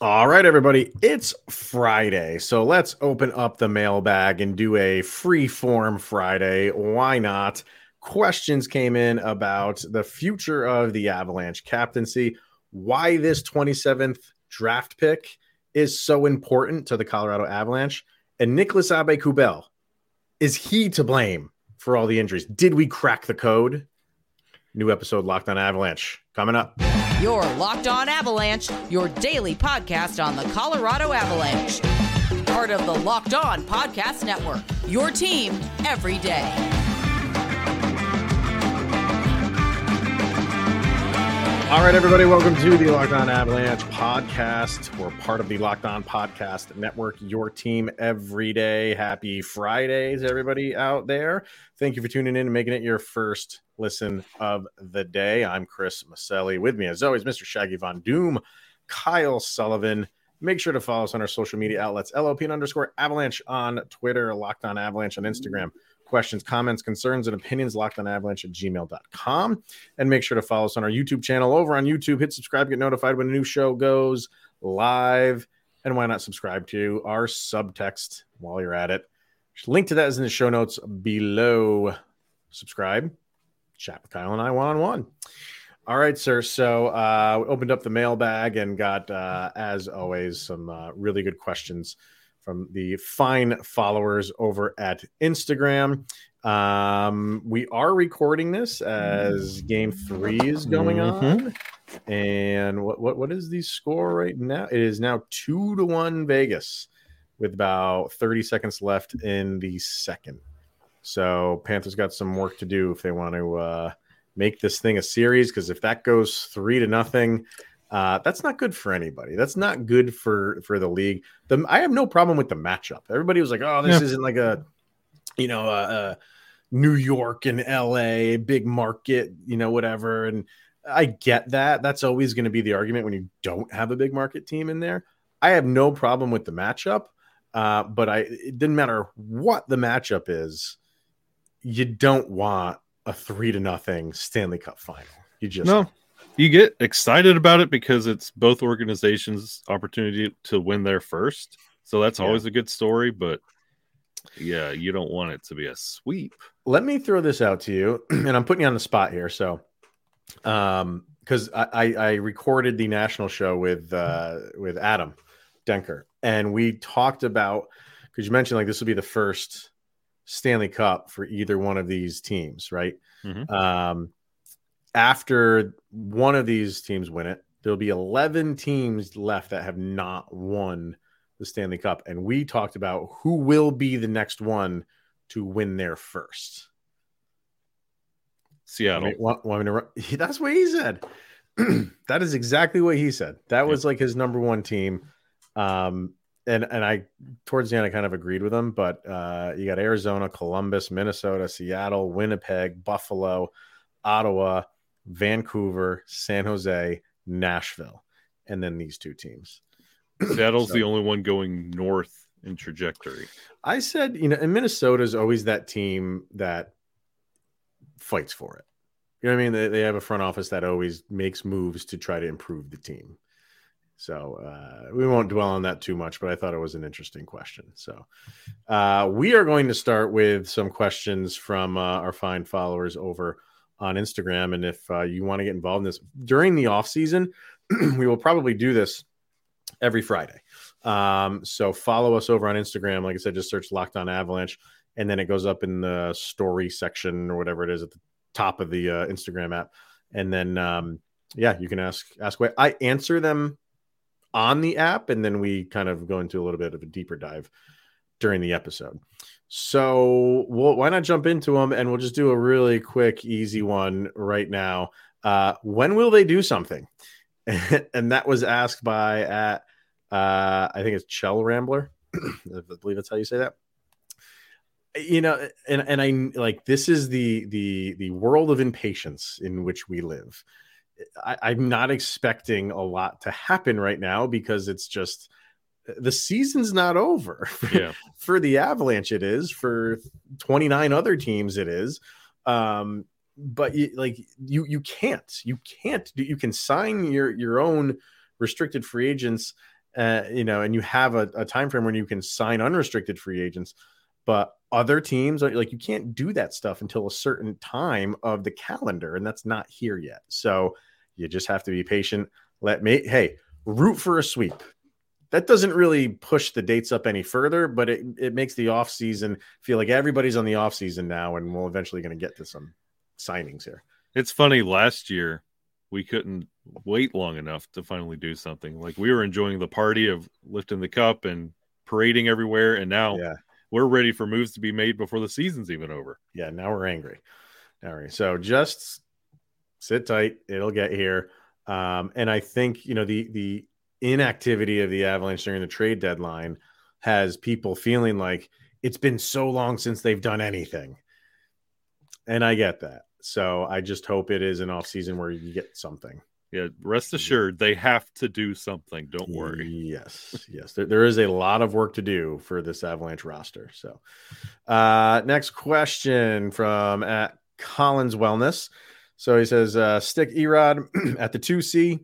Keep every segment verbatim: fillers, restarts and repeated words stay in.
All right, everybody, it's Friday, so let's open up the mailbag and do a free-form Friday. Why not? Questions came in about the future of the Avalanche captaincy, why this twenty-seventh draft pick is so important to the Colorado Avalanche, and Nicolas Aubé-Kubel, is he to blame for all the injuries? Did we crack the code? New episode Locked On Avalanche coming up. Your Locked On Avalanche, your daily podcast on the Colorado Avalanche. Part of the Locked On Podcast Network, your team every day. All right, everybody, welcome to the Locked On Avalanche podcast. We're part of the Locked On Podcast Network, your team every day. Happy Fridays, everybody out there. Thank you for tuning in and making it your first listen of the day. I'm Chris Maselli. With me, as always, Mister Shaggy Von Doom, Kyle Sullivan. Make sure to follow us on our social media outlets, L O P N underscore Avalanche on Twitter, Locked On Avalanche on Instagram. Questions, comments, concerns, and opinions, LockedOnAvalanche at gmail dot com. And make sure to follow us on our YouTube channel. Over on YouTube, hit subscribe, get notified when a new show goes live. And why not subscribe to our subtext while you're at it? Link to that is in the show notes below. Subscribe. Chat with Kyle and I one-on-one. All right, sir. So uh, we opened up the mailbag and got, uh, as always, some uh, really good questions from the fine followers over at Instagram. Um, we are recording this as game three is going mm-hmm. on. And what, what what is the score right now? It is now two to one Vegas with about thirty seconds left in the second. So Panthers got some work to do if they want to uh, make this thing a series, because if that goes three to nothing, Uh, that's not good for anybody. That's not good for, for the league. The, I have no problem with the matchup. Everybody was like, oh, this yeah. isn't like a, you know, a, a New York and L A, big market, you know, whatever. And I get that. That's always going to be the argument when you don't have a big market team in there. I have no problem with the matchup, uh, but I it didn't matter what the matchup is. You don't want a three to nothing Stanley Cup final. You just no. You get excited about it because it's both organizations' opportunity to win their first. So that's yeah. always a good story, but yeah, you don't want it to be a sweep. Let me throw this out to you, and I'm putting you on the spot here. So, um, because I, I, I recorded the national show with uh, with Adam Denker, and we talked about, because you mentioned like this will be the first Stanley Cup for either one of these teams, right? Mm-hmm. Um, after one of these teams win it, there'll be eleven teams left that have not won the Stanley Cup. And we talked about who will be the next one to win their first. Seattle. Wait, want, want me to run? That's what he said. That is exactly what he said. That was yeah. like his number one team. Um, and, and I, towards the end, I kind of agreed with him, but uh, you got Arizona, Columbus, Minnesota, Seattle, Winnipeg, Buffalo, Ottawa, Vancouver, San Jose, Nashville, and then these two teams. Seattle's so, the only one going north in trajectory. I said, you know, and Minnesota's always that team that fights for it. You know what I mean? They, they have a front office that always makes moves to try to improve the team. So uh, we won't dwell on that too much, but I thought it was an interesting question. So uh, we are going to start with some questions from uh, our fine followers over on Instagram. And if uh, you want to get involved in this during the off season, we will probably do this every Friday. Um, so follow us over on Instagram. Like I said, just search Locked On Avalanche, and then it goes up in the story section or whatever it is at the top of the uh, Instagram app. And then, um, yeah, you can ask, ask away. I answer them on the app, and then we kind of go into a little bit of a deeper dive during the episode. So we'll, why not jump into them, and we'll just do a really quick, easy one right now. Uh, when will they do something? And that was asked by, at, uh, I think it's Chell Rambler. I believe that's how you say that. You know, and, and I like, this is the, the, the world of impatience in which we live. I, I'm not expecting a lot to happen right now because it's just, the season's not over. Yeah. For the Avalanche, it is. For twenty-nine other teams, it is. Um, but you, like you, you can't, you can't. You can sign your your own restricted free agents uh, you know, and you have a, a time frame when you can sign unrestricted free agents, but other teams, like, you can't do that stuff until a certain time of the calendar, and that's not here yet. So you just have to be patient. Let me, hey, root for a sweep. That doesn't really push the dates up any further, but it, it makes the off season feel like everybody's on the off season now, and we're eventually going to get to some signings here. It's funny, last year we couldn't wait long enough to finally do something. Like, we were enjoying the party of lifting the cup and parading everywhere, and now yeah. we're ready for moves to be made before the season's even over. Yeah, now we're angry. All right, so just sit tight; it'll get here. Um, and I think you know the the. inactivity of the Avalanche during the trade deadline has people feeling like it's been so long since they've done anything. And I get that. So I just hope it is an off season where you get something. Yeah. Rest assured, they have to do something. Don't worry. Yes. Yes. There, there is a lot of work to do for this Avalanche roster. So uh, next question from at Collins Wellness. So he says, uh, stick Erod at the two C.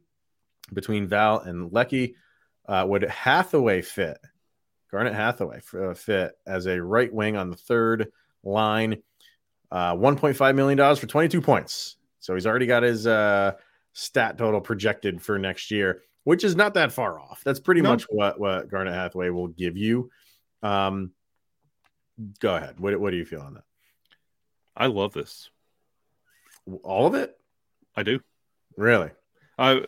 Between Val and Leckie, uh, would Hathaway fit? Garnett Hathaway uh, fit as a right wing on the third line. Uh, one point five million dollars for twenty-two points. So he's already got his uh, stat total projected for next year, which is not that far off. That's pretty no. much what, what Garnett Hathaway will give you. Um, go ahead. What, what do you feel on that? I love this. All of it? I do. Really? I,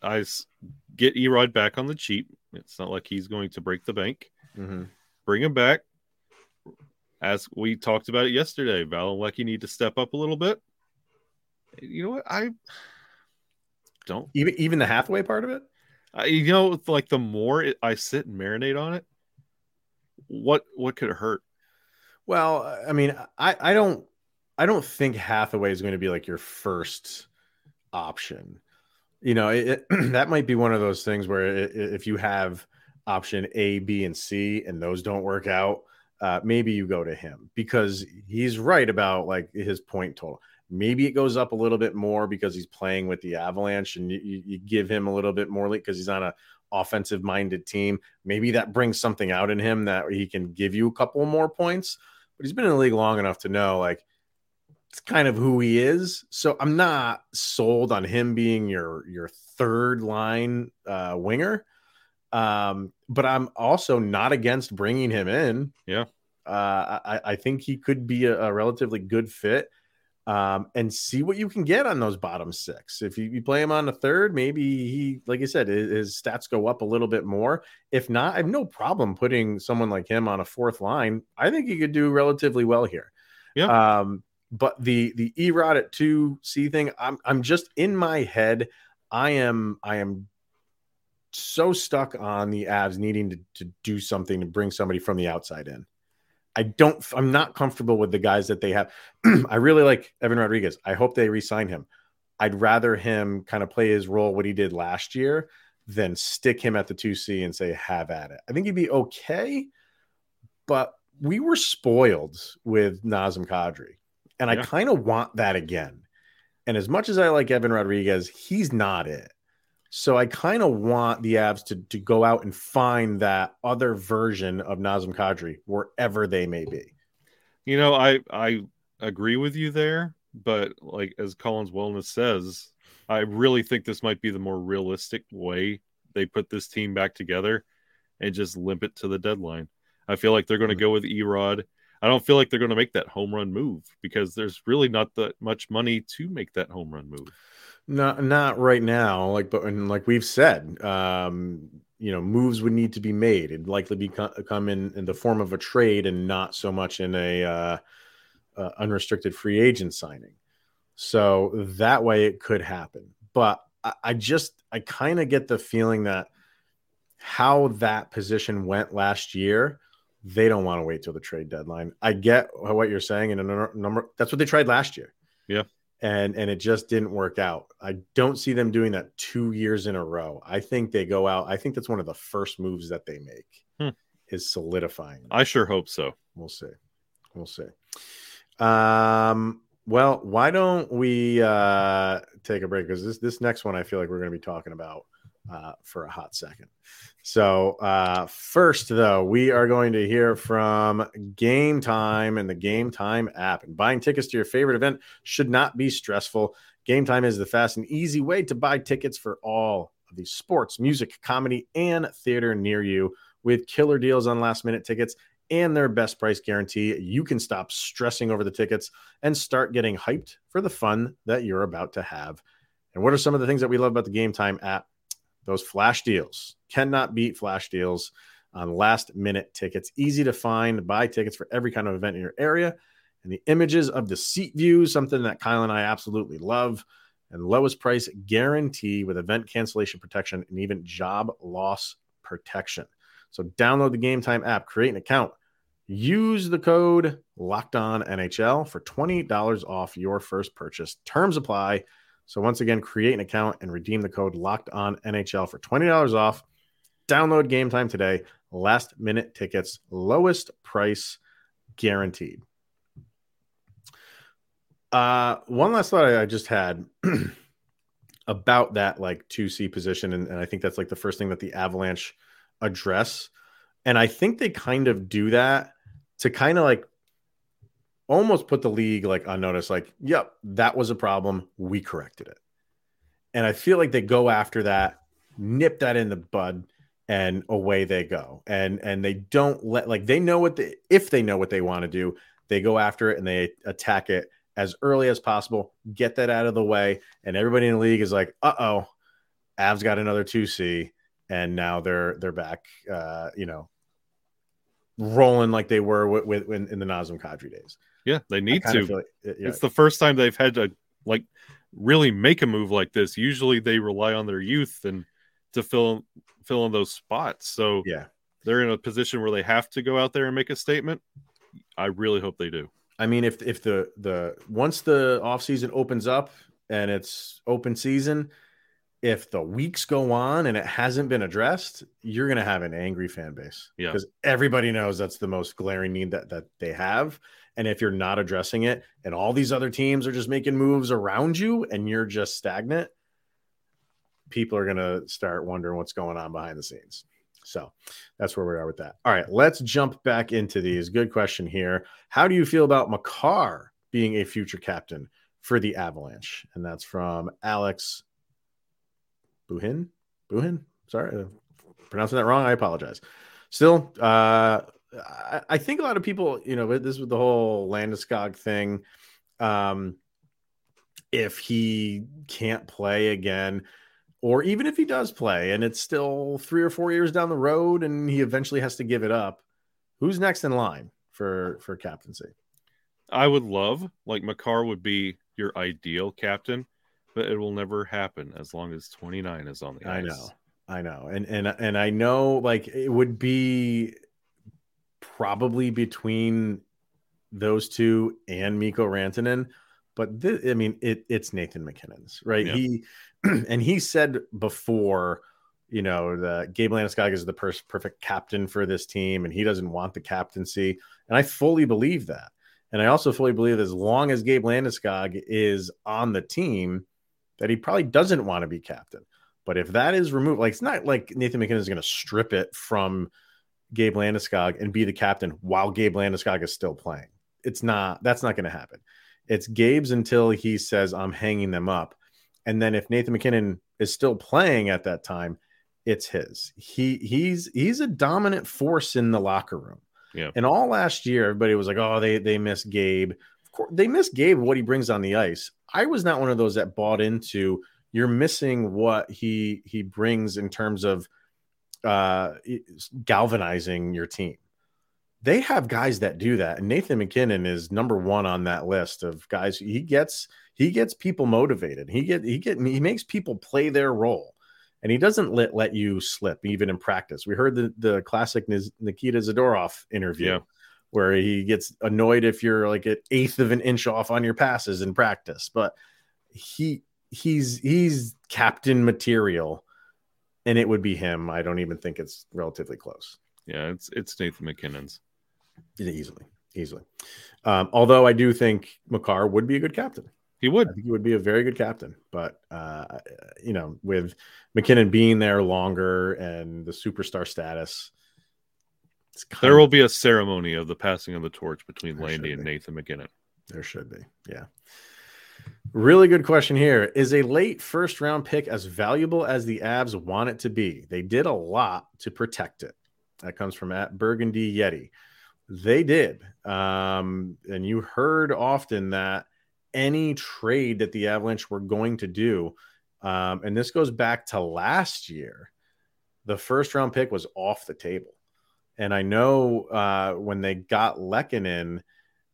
I get Erod back on the cheap. It's not like he's going to break the bank. Mm-hmm. Bring him back. As we talked about it yesterday, Val and Leckie need to step up a little bit. You know what? I don't. Even, even the Hathaway part of it? I, you know, like, the more it, I sit and marinate on it, what what could it hurt? Well, I mean, I, I don't I don't think Hathaway is going to be like your first option. You know, it, it, that might be one of those things where it, if you have option A, B, and C, and those don't work out, uh, maybe you go to him, because he's right about, like, his point total. Maybe it goes up a little bit more because he's playing with the Avalanche, and you, you give him a little bit more because he's on an offensive-minded team. Maybe that brings something out in him that he can give you a couple more points. But he's been in the league long enough to know, like, it's kind of who he is. So I'm not sold on him being your, your third line uh, winger. Um, but I'm also not against bringing him in. Yeah. Uh, I, I think he could be a, a relatively good fit, um, and see what you can get on those bottom six. If you, you play him on the third, maybe he, like I said, his, his stats go up a little bit more. If not, I have no problem putting someone like him on a fourth line. I think he could do relatively well here. Yeah. Um, But the the Erod at two C thing, I'm I'm just in my head. I am I am so stuck on the Avs needing to, to do something to bring somebody from the outside in. I don't I'm not comfortable with the guys that they have. I really like Evan Rodriguez. I hope they re-sign him. I'd rather him kind of play his role what he did last year than stick him at the two C and say, have at it. I think he'd be okay, but we were spoiled with Nazem Kadri. And yeah. I kind of want that again. And as much as I like Evan Rodriguez, he's not it. So I kind of want the Avs to, to go out and find that other version of Nazem Kadri, wherever they may be. You know, I, I agree with you there. But like, as Collins Wellness says, I really think this might be the more realistic way they put this team back together and just limp it to the deadline. I feel like they're going to mm-hmm. go with Erod. I don't feel like they're going to make that home run move because there's really not that much money to make that home run move. Not, not right now. Like, but and like we've said, um, you know, moves would need to be made. It'd likely be co- come in, in the form of a trade and not so much in a uh, uh, unrestricted free agent signing. So that way it could happen. But I, I just, I kind of get the feeling that how that position went last year, they don't want to wait till the trade deadline. I get what you're saying, and a number that's what they tried last year. Yeah, and and it just didn't work out. I don't see them doing that two years in a row. I think they go out. I think that's one of the first moves that they make hmm. is solidifying. I sure hope so. We'll see. We'll see. Um. Well, why don't we uh, take a break? Because this this next one, I feel like we're going to be talking about uh, for a hot second. So uh, first, though, we are going to hear from Game Time and the Game Time app. And buying tickets to your favorite event should not be stressful. Game Time is the fast and easy way to buy tickets for all of the sports, music, comedy, and theater near you. With killer deals on last-minute tickets and their best price guarantee, you can stop stressing over the tickets and start getting hyped for the fun that you're about to have. And what are some of the things that we love about the Game Time app? Those flash deals. Cannot beat flash deals on last-minute tickets. Easy to find, buy tickets for every kind of event in your area. And the images of the seat view, something that Kyle and I absolutely love. And lowest price guarantee with event cancellation protection and even job loss protection. So download the Game Time app, create an account, use the code LOCKEDONNHL for twenty dollars off your first purchase. Terms apply. So once again, create an account and redeem the code LOCKEDONNHL for twenty dollars off. Download Game Time today. Last minute tickets, lowest price guaranteed. Uh, one last thought I just had about that, like two C position. And, and I think that's like the first thing that the Avalanche address. And I think they kind of do that to kind of like almost put the league like on notice, like, yep, that was a problem. We corrected it. And I feel like they go after that, nip that in the bud, and away they go. And, and they don't let, like, they know what the, if they know what they want to do, they go after it and they attack it as early as possible, get that out of the way. And everybody in the league is like, uh-oh, Avs got another two C. And now they're they're back, uh, you know, rolling like they were with, with in, in the Nazem Kadri days. Yeah, they need to. Like, it, yeah. It's the first time they've had to like really make a move like this. Usually they rely on their youth and to fill fill in those spots. So yeah, they're in a position where they have to go out there and make a statement. I really hope they do. I mean, if if the the once the offseason opens up and it's open season. If the weeks go on and it hasn't been addressed, you're going to have an angry fan base. Yeah. Because everybody knows that's the most glaring need that, that they have. And if you're not addressing it and all these other teams are just making moves around you and you're just stagnant, people are going to start wondering what's going on behind the scenes. So that's where we are with that. All right, let's jump back into these. Good question here. How do you feel about Makar being a future captain for the Avalanche? And that's from Alex Buhin, Buhin, sorry, pronouncing that wrong. I apologize. Still, uh, I, I think a lot of people, you know, this was the whole Landeskog thing. Um, if he can't play again, or even if he does play and it's still three or four years down the road and he eventually has to give it up, who's next in line for, for captaincy? I would love, like, Makar would be your ideal captain. But it will never happen as long as twenty-nine is on the ice. I know, I know, and and and I know, like, it would be probably between those two and Mikko Rantanen, but th- I mean, it it's Nathan McKinnon's, right? Yeah. He and he said before, you know, the Gabe Landeskog is the per- perfect captain for this team, and he doesn't want the captaincy, and I fully believe that, and I also fully believe that as long as Gabe Landeskog is on the team, that he probably doesn't want to be captain. But if that is removed, like, it's not like Nathan McKinnon is going to strip it from Gabe Landeskog and be the captain while Gabe Landeskog is still playing. It's not, that's not going to happen. It's Gabe's until he says, I'm hanging them up. And then if Nathan McKinnon is still playing at that time, it's his. He he's, he's a dominant force in the locker room. Yeah. And all last year, everybody was like, oh, they, they miss Gabe. Of course, they miss Gabe, what he brings on the ice. I was not one of those that bought into you're missing what he he brings in terms of uh, galvanizing your team. They have guys that do that, and Nathan McKinnon is number one on that list of guys. He gets he gets people motivated. He get he get he makes people play their role, and he doesn't let let you slip even in practice. We heard the the classic Nikita Zadorov interview. Yeah. Where he gets annoyed if you're like an eighth of an inch off on your passes in practice, but he he's he's captain material, and it would be him. I don't even think it's relatively close. Yeah, it's it's Nathan McKinnon's easily, easily. Um, although I do think Makar would be a good captain. He would. I think he would be a very good captain. But, uh, you know, with McKinnon being there longer and the superstar status, it's there of... will be a ceremony of the passing of the torch between there Landy and be. Nathan McKinnon. There should be. Yeah. Really good question here. Is a late first round pick as valuable as the Avs want it to be? They did a lot to protect it. That comes from at Burgundy Yeti. They did. Um, and you heard often that any trade that the Avalanche were going to do, um, and this goes back to last year, the first round pick was off the table. And I know uh, when they got Lehkonen,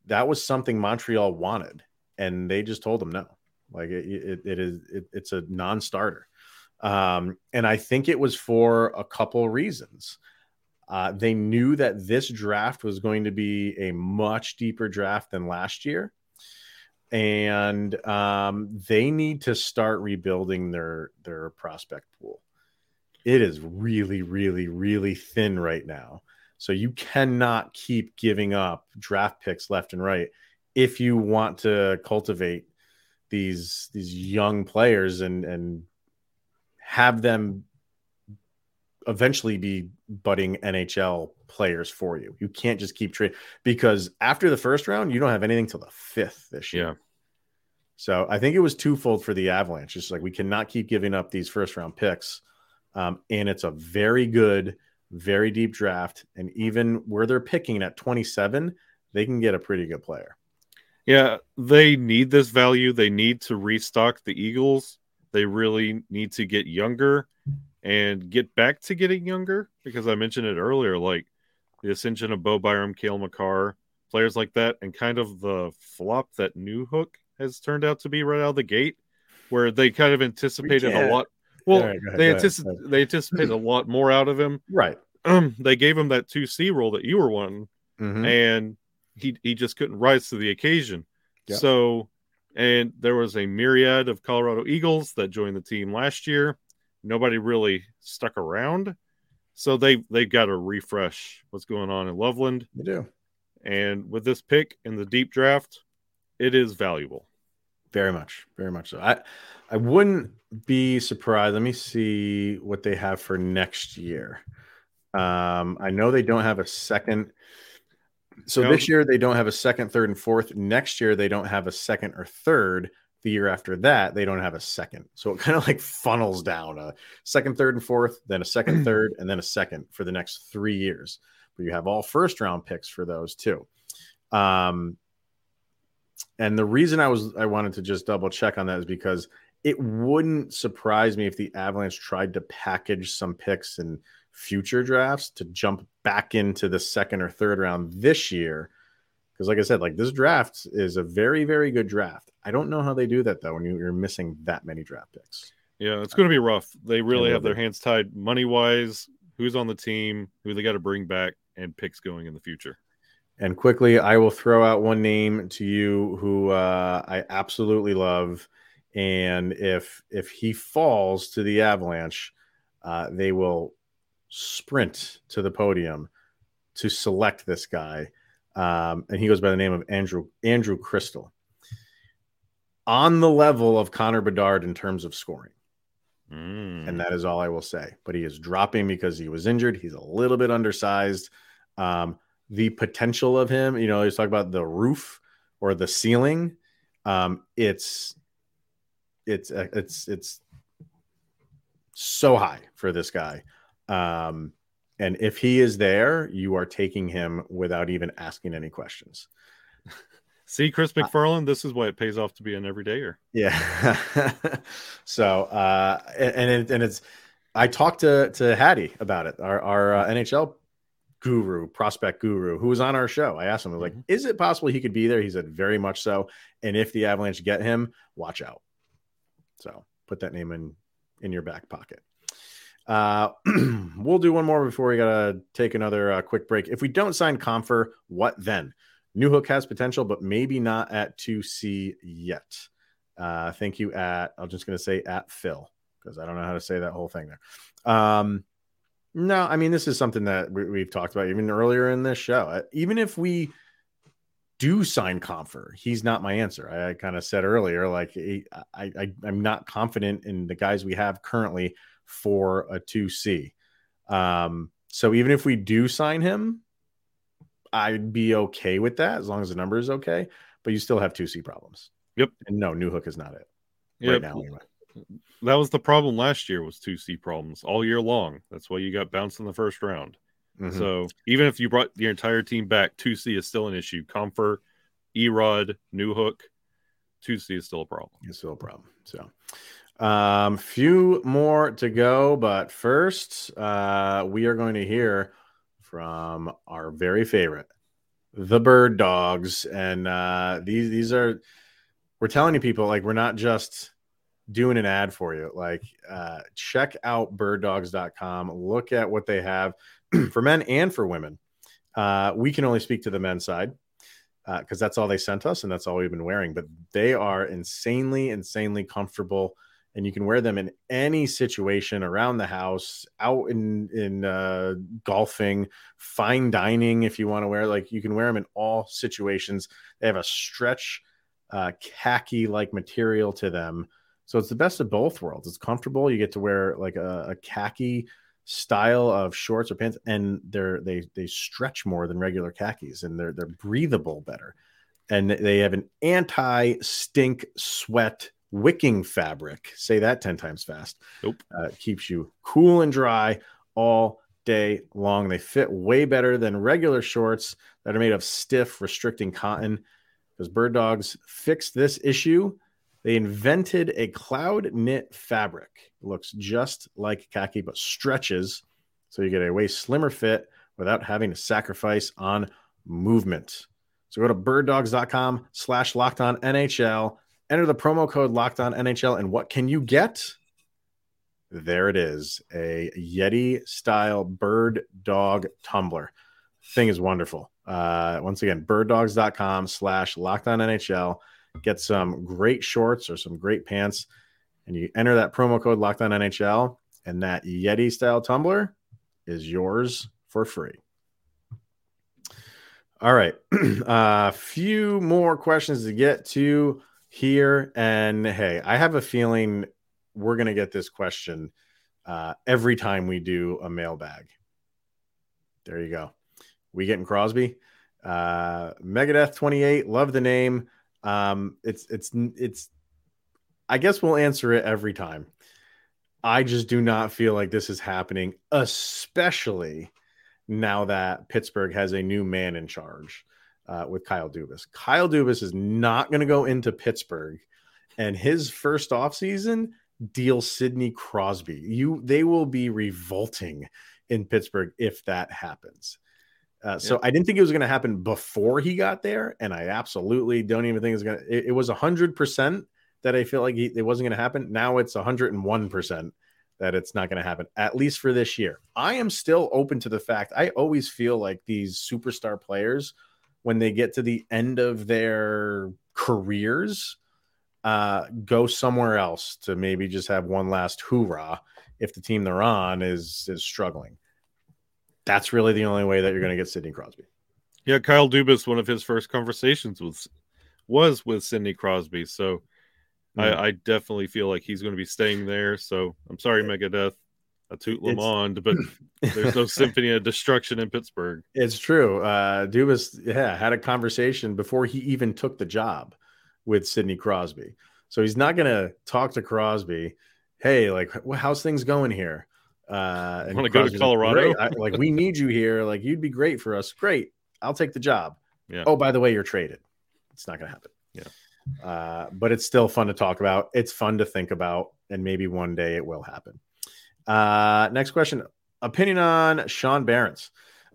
that was something Montreal wanted. And they just told them no, like it, it, it is, it, it's a non-starter. Um, and I think it was for a couple reasons. Uh, they knew that this draft was going to be a much deeper draft than last year. And um, they need to start rebuilding their, their prospect pool. It is really, really, really thin right now. So you cannot keep giving up draft picks left and right if you want to cultivate these these young players and, and have them eventually be budding N H L players for you. You can't just keep trading because after the first round, you don't have anything till the fifth this year. Yeah. So I think it was twofold for the Avalanche. It's like we cannot keep giving up these first round picks. Um, and it's a very good, very deep draft. And even where they're picking at twenty-seven, they can get a pretty good player. Yeah, they need this value. They need to restock the Eagles. They really need to get younger and get back to getting younger because I mentioned it earlier, like the ascension of Bo Byram, Cale Makar, players like that, and kind of the flop that New Hook has turned out to be right out of the gate, where they kind of anticipated a lot. Well, right, ahead, they anticipated they anticipated a lot more out of him. Right. Um, they gave him that two C role that you were wanting, mm-hmm. and He he just couldn't rise to the occasion. Yeah. So, and there was a myriad of Colorado Eagles that joined the team last year. Nobody really stuck around. So they, they've got to refresh what's going on in Loveland. They do. And with this pick in the deep draft, it is valuable. Very much. Very much so. I, I wouldn't be surprised. Let me see what they have for next year. Um, I know they don't have a second... So no. This year they don't have a second, third, and fourth. Next year they don't have a second or third. The year after that they don't have a second. So it kind of like funnels down a second, third, and fourth, then a second, third, and then a second for the next three years. But you have all first round picks for those too. Um, and the reason I was I wanted to just double check on that is because it wouldn't surprise me if the Avalanche tried to package some picks and future drafts to jump back into the second or third round this year. Because like I said, like this draft is a very, very good draft. I don't know how they do that though, when you're missing that many draft picks. Yeah, it's going to be rough. They really have their hands tied money wise, who's on the team, who they got to bring back and picks going in the future. And quickly, I will throw out one name to you who uh, I absolutely love. And if, if he falls to the Avalanche, uh, they will sprint to the podium to select this guy, um, and he goes by the name of Andrew Andrew Cristall. On the level of Conor Bedard in terms of scoring, mm. and that is all I will say. But he is dropping because he was injured. He's a little bit undersized. Um, the potential of him, you know, he's talking about the roof or the ceiling. Um, it's it's it's it's so high for this guy. Um, and if he is there, you are taking him without even asking any questions. See, Chris McFarland, uh, this is why it pays off to be an everydayer. Yeah. so, uh, and, it, and it's, I talked to, to Hattie about it, our, our uh, N H L guru, prospect guru, who was on our show. I asked him, I was like, mm-hmm. is it possible he could be there? He said, very much so. And if the Avalanche get him, watch out. So put that name in, in your back pocket. Uh, we'll do one more before we gotta take another uh, quick break. If we don't sign Comfer, what then? New Hook has potential, but maybe not at two C yet. Uh, thank you at, I'm just gonna say at Phil, because I don't know how to say that whole thing there. Um, no, I mean, this is something that we, we've talked about even earlier in this show. Even if we do sign Comfer, he's not my answer. I, I kind of said earlier, like I, I, I'm not confident in the guys we have currently for a two C. Um, so even if we do sign him, I'd be okay with that as long as the number is okay. But you still have two C problems. Yep. And no, New Hook is not it. Yep. Right now, anyway. That was the problem last year, was two C problems all year long. That's why you got bounced in the first round. Mm-hmm. So even if you brought your entire team back, two C is still an issue. Comfer, Erod, New Hook, two C is still a problem. It's still a problem. So um, few more to go. But first, uh, we are going to hear from our very favorite, the Bird Dogs. And uh, these these are, we're telling you people, like, we're not just doing an ad for you. Like, uh, check out bird dogs dot com. Look at what they have for men and for women. Uh, we can only speak to the men's side because uh, that's all they sent us and that's all we've been wearing. But they are insanely, insanely comfortable, and you can wear them in any situation, around the house, out in in uh, golfing, fine dining. If you want to wear, like, you can wear them in all situations. They have a stretch uh, khaki like material to them. So it's the best of both worlds. It's comfortable. You get to wear like a, a khaki style of shorts or pants, and they're they they stretch more than regular khakis, and they're they're breathable better. And they have an anti-stink sweat wicking fabric. Say that ten times fast. Nope. Uh, keeps you cool and dry all day long. They fit way better than regular shorts that are made of stiff, restricting cotton. Because Bird Dogs fixed this issue. They invented a cloud knit fabric. It looks just like khaki, but stretches. So you get a way slimmer fit without having to sacrifice on movement. So go to birddogs.com slash locked on NHL. Enter the promo code locked on N H L. And what can you get? There it is. A Yeti style bird dog tumbler. Thing is wonderful. Uh, once again, birddogs.com slash locked on NHL. Get some great shorts or some great pants, and you enter that promo code locked on N H L, and that Yeti style tumbler is yours for free. All right. A uh, few more questions to get to here. And hey, I have a feeling we're going to get this question uh, every time we do a mailbag. There you go. We getting Crosby. Uh, Megadeth twenty-eight. Love the name. Um, it's, it's, it's, I guess we'll answer it every time. I just do not feel like this is happening, especially now that Pittsburgh has a new man in charge, uh, with Kyle Dubas. Kyle Dubas is not going to go into Pittsburgh and his first offseason deal Sidney Crosby. You, they will be revolting in Pittsburgh if that happens. Uh, so yeah. I didn't think it was going to happen before he got there, and I absolutely don't even think it's going to. It, it was one hundred percent that I feel like he, it wasn't going to happen. Now it's one hundred one percent that it's not going to happen, at least for this year. I am still open to the fact. I always feel like these superstar players, when they get to the end of their careers, uh, go somewhere else to maybe just have one last hoorah if the team they're on is is struggling. That's really the only way that you're going to get Sidney Crosby. Yeah, Kyle Dubas, one of his first conversations was, was with Sidney Crosby. So yeah. I, I definitely feel like he's going to be staying there. So I'm sorry, Megadeth, a toot Lamond, but there's no symphony of destruction in Pittsburgh. It's true. Uh, Dubas yeah, had a conversation before he even took the job with Sidney Crosby. So he's not going to talk to Crosby, hey, like, how's things going here? Uh, and want to go to Colorado? Like, I, like, we need you here. Like, you'd be great for us. Great. I'll take the job. Yeah. Oh, by the way, you're traded. It's not going to happen. Yeah. Uh, but it's still fun to talk about. It's fun to think about. And maybe one day it will happen. Uh, next question. Opinion on Sean Behrens.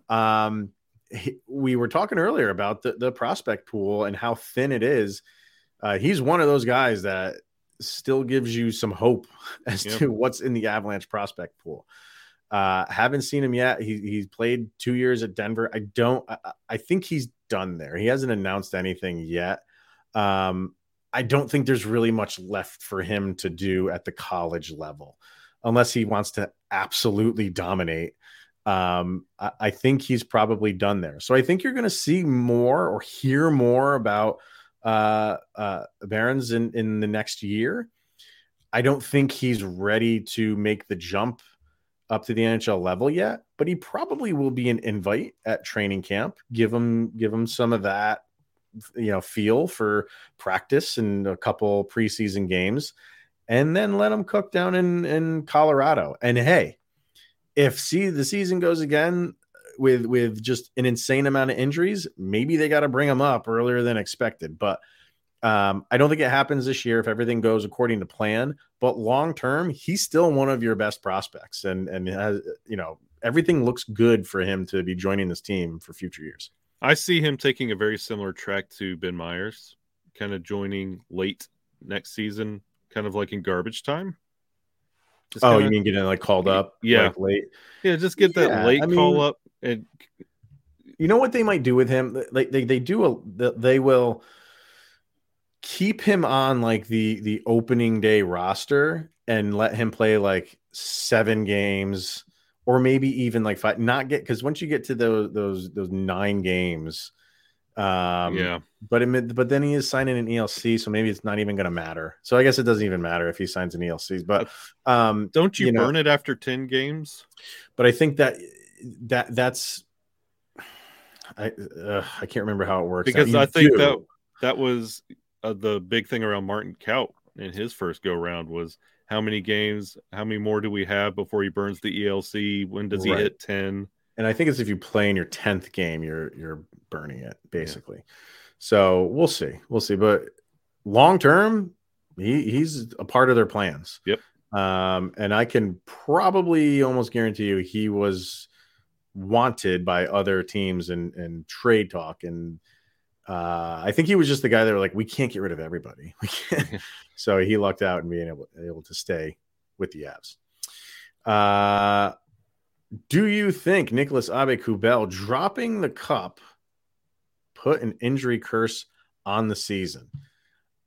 Um, he, we were talking earlier about the, the prospect pool and how thin it is. Uh, he's one of those guys that still gives you some hope as yep. to what's in the Avalanche prospect pool. Uh, haven't seen him yet. He he's played two years at Denver. I don't, I, I think he's done there. He hasn't announced anything yet. Um, I don't think there's really much left for him to do at the college level, unless he wants to absolutely dominate um, I, I think he's probably done there. So I think you're going to see more or hear more about uh, uh, Behrens in, in the next year. I don't think he's ready to make the jump up to the N H L level yet, but he probably will be an invite at training camp. Give him, give him some of that, you know, feel for practice and a couple preseason games, and then let him cook down in, in Colorado. And hey, if see the season goes again with, with just an insane amount of injuries, maybe they got to bring him up earlier than expected, but Um, I don't think it happens this year if everything goes according to plan, but long-term, he's still one of your best prospects, and, and has, you know, everything looks good for him to be joining this team for future years. I see him taking a very similar track to Ben Myers, kind of joining late next season, kind of like in garbage time. Just oh, kinda, you mean getting like called up? Yeah. Like late. Yeah. Just get that yeah, late I mean, call up. And you know what they might do with him? Like they, they do, a, they will, keep him on like the the opening day roster and let him play like seven games or maybe even like five, not get, because once you get to those those those nine games, um yeah but it, but then he is signing an E L C, so maybe it's not even going to matter. So I guess it doesn't even matter if he signs an E L C, but um don't you, you know, burn it after ten games? But I think that that that's I uh, I can't remember how it works because I, I think do. that that was Uh, the big thing around Martin Kaut in his first go round was how many games, how many more do we have before he burns the E L C? When does he right. hit ten? And I think it's if you play in your tenth game, you're you're burning it basically. Yeah. So we'll see, we'll see. But long term, he he's a part of their plans. Yep. Um, and I can probably almost guarantee you he was wanted by other teams and and trade talk and. Uh, I think he was just the guy that were like, we can't get rid of everybody. We can't. So he lucked out in being able, able to stay with the Avs. Uh, do you think Nicolas Aubé-Kubel dropping the cup put an injury curse on the season?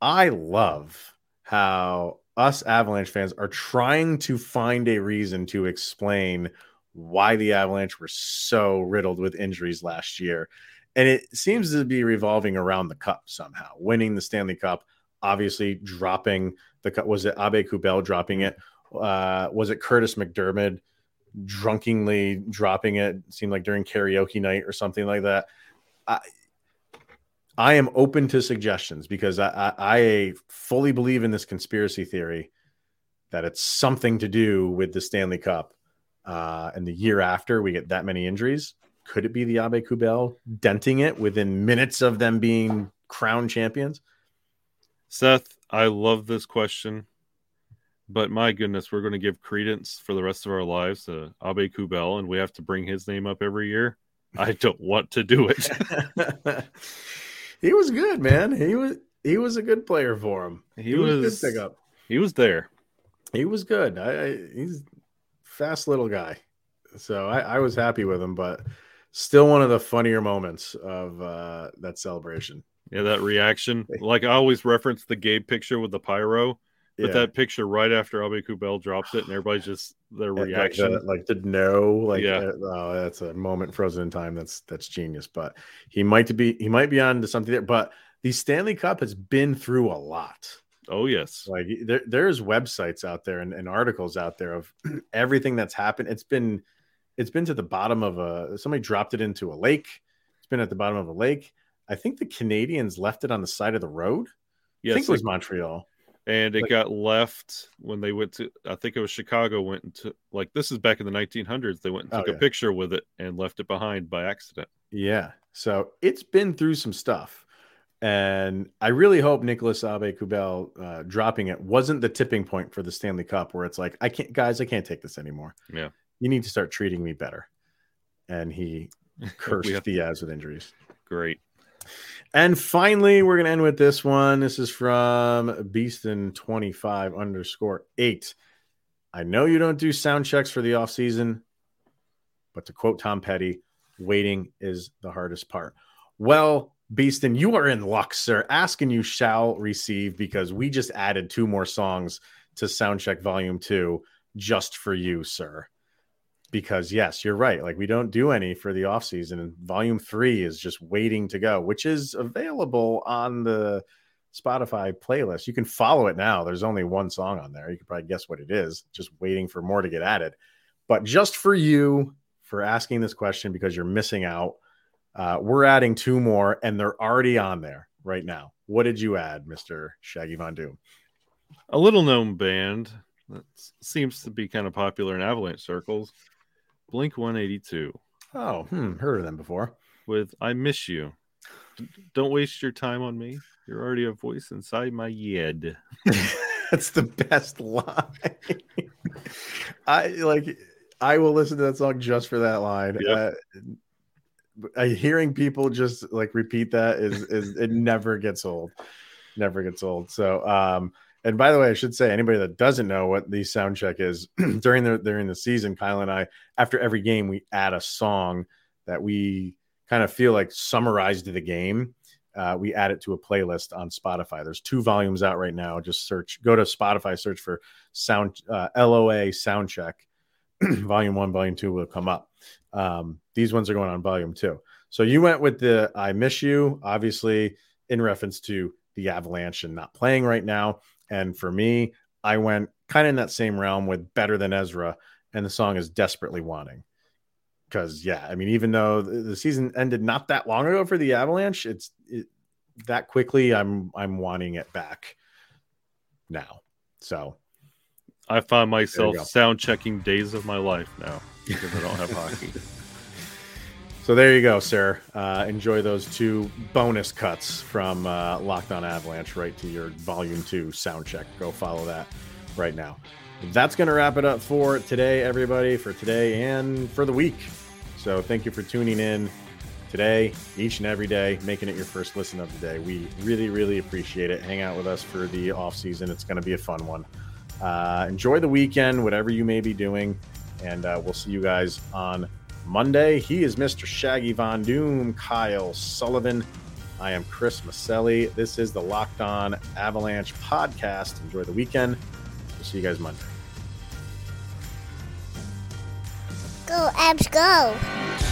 I love how us Avalanche fans are trying to find a reason to explain why the Avalanche were so riddled with injuries last year. And it seems to be revolving around the cup somehow. Winning the Stanley Cup, obviously dropping the cup. Was it Aubé-Kubel dropping it? Uh, was it Curtis McDermid drunkenly dropping it? It seemed like during karaoke night or something like that. I, I am open to suggestions because I, I, I fully believe in this conspiracy theory that it's something to do with the Stanley Cup. Uh, and the year after we get that many injuries. Could it be the Aubé-Kubel denting it within minutes of them being crowned champions? Seth, I love this question, but my goodness, we're going to give credence for the rest of our lives to Aubé-Kubel, and we have to bring his name up every year. I don't want to do it. He was good, man. He was he was a good player for him. He, he was, was a good pickup. He was there. He was good. I, I he's a fast little guy, so I, I was happy with him, but. Still one of the funnier moments of uh, that celebration. Yeah, that reaction. Like, I always reference the Gabe picture with the pyro, but yeah. That picture right after Aubé-Kubel drops it and everybody's just their reaction. Like, like, like to know, like, yeah. uh, oh, that's a moment frozen in time. That's that's genius. But he might be he might be on to something there. But the Stanley Cup has been through a lot. Oh, yes. Like, there there's websites out there and, and articles out there of everything that's happened. It's been... It's been to the bottom of a, somebody dropped it into a lake. It's been at the bottom of a lake. I think the Canadians left it on the side of the road. Yes, I think it was Montreal. And it like, got left when they went to, I think it was Chicago went into, like, this is back in the nineteen hundreds. They went and took oh, yeah. a picture with it and left it behind by accident. Yeah. So it's been through some stuff. And I really hope Nicolas Aubé-Kubel uh, dropping it wasn't the tipping point for the Stanley Cup where it's like, I can't, guys, I can't take this anymore. Yeah. You need to start treating me better. And he cursed yeah. the Avs with injuries. Great. And finally, we're going to end with this one. This is from Beaston twenty-five underscore eight. I know you don't do sound checks for the offseason, but to quote Tom Petty, waiting is the hardest part. Well, Beaston, you are in luck, sir. Ask and you shall receive because we just added two more songs to Soundcheck Volume two just for you, sir. because yes, you're right. Like, we don't do any for the off season, and volume three is just waiting to go, which is available on the Spotify playlist. You can follow it now. There's only one song on there. You can probably guess what it is, just waiting for more to get added. But just for you, for asking this question, because you're missing out, uh, we're adding two more, and they're already on there right now. What did you add, Mister Shaggy Von Doom? A little known band that seems to be kind of popular in Avalanche circles, Blink one eighty-two. Oh, hmm, heard of them before. With I Miss You. Don't waste your time on me. You're already a voice inside my head. That's the best line. I like. I will listen to that song just for that line. Yep. Uh, hearing people just like repeat that is is it never gets old, never gets old. So, um, and by the way, I should say, anybody that doesn't know what the sound check is during the during the season, Kyle and I, after every game, we add a song that we kind of feel like summarized the game. Uh, we add it to a playlist on Spotify. There's two volumes out right now. Just search, go to Spotify, search for sound uh, L O A Soundcheck. Volume one, volume two will come up. Um, these ones are going on volume two. So you went with the I Miss You, obviously in reference to the Avalanche and not playing right now. And for me, I went kind of in that same realm with Better Than Ezra. And the song is Desperately Wanting. Because, yeah, I mean, even though the season ended not that long ago for the Avalanche, it's it, that quickly I'm I'm wanting it back now. So I find myself sound checking days of my life now because I don't have hockey. So there you go, sir. Uh, enjoy those two bonus cuts from uh, Locked On Avalanche right to your volume two sound check. Go follow that right now. That's going to wrap it up for today, everybody, for today and for the week. So thank you for tuning in today, each and every day, making it your first listen of the day. We really, really appreciate it. Hang out with us for the off season. It's going to be a fun one. Uh, enjoy the weekend, whatever you may be doing. And uh, we'll see you guys on Monday. He is Mister Shaggy Von Doom, Kyle Sullivan. I am Chris Maselli. This is the Locked On Avalanche podcast. Enjoy the weekend. We'll see you guys Monday. Go, Abs, go.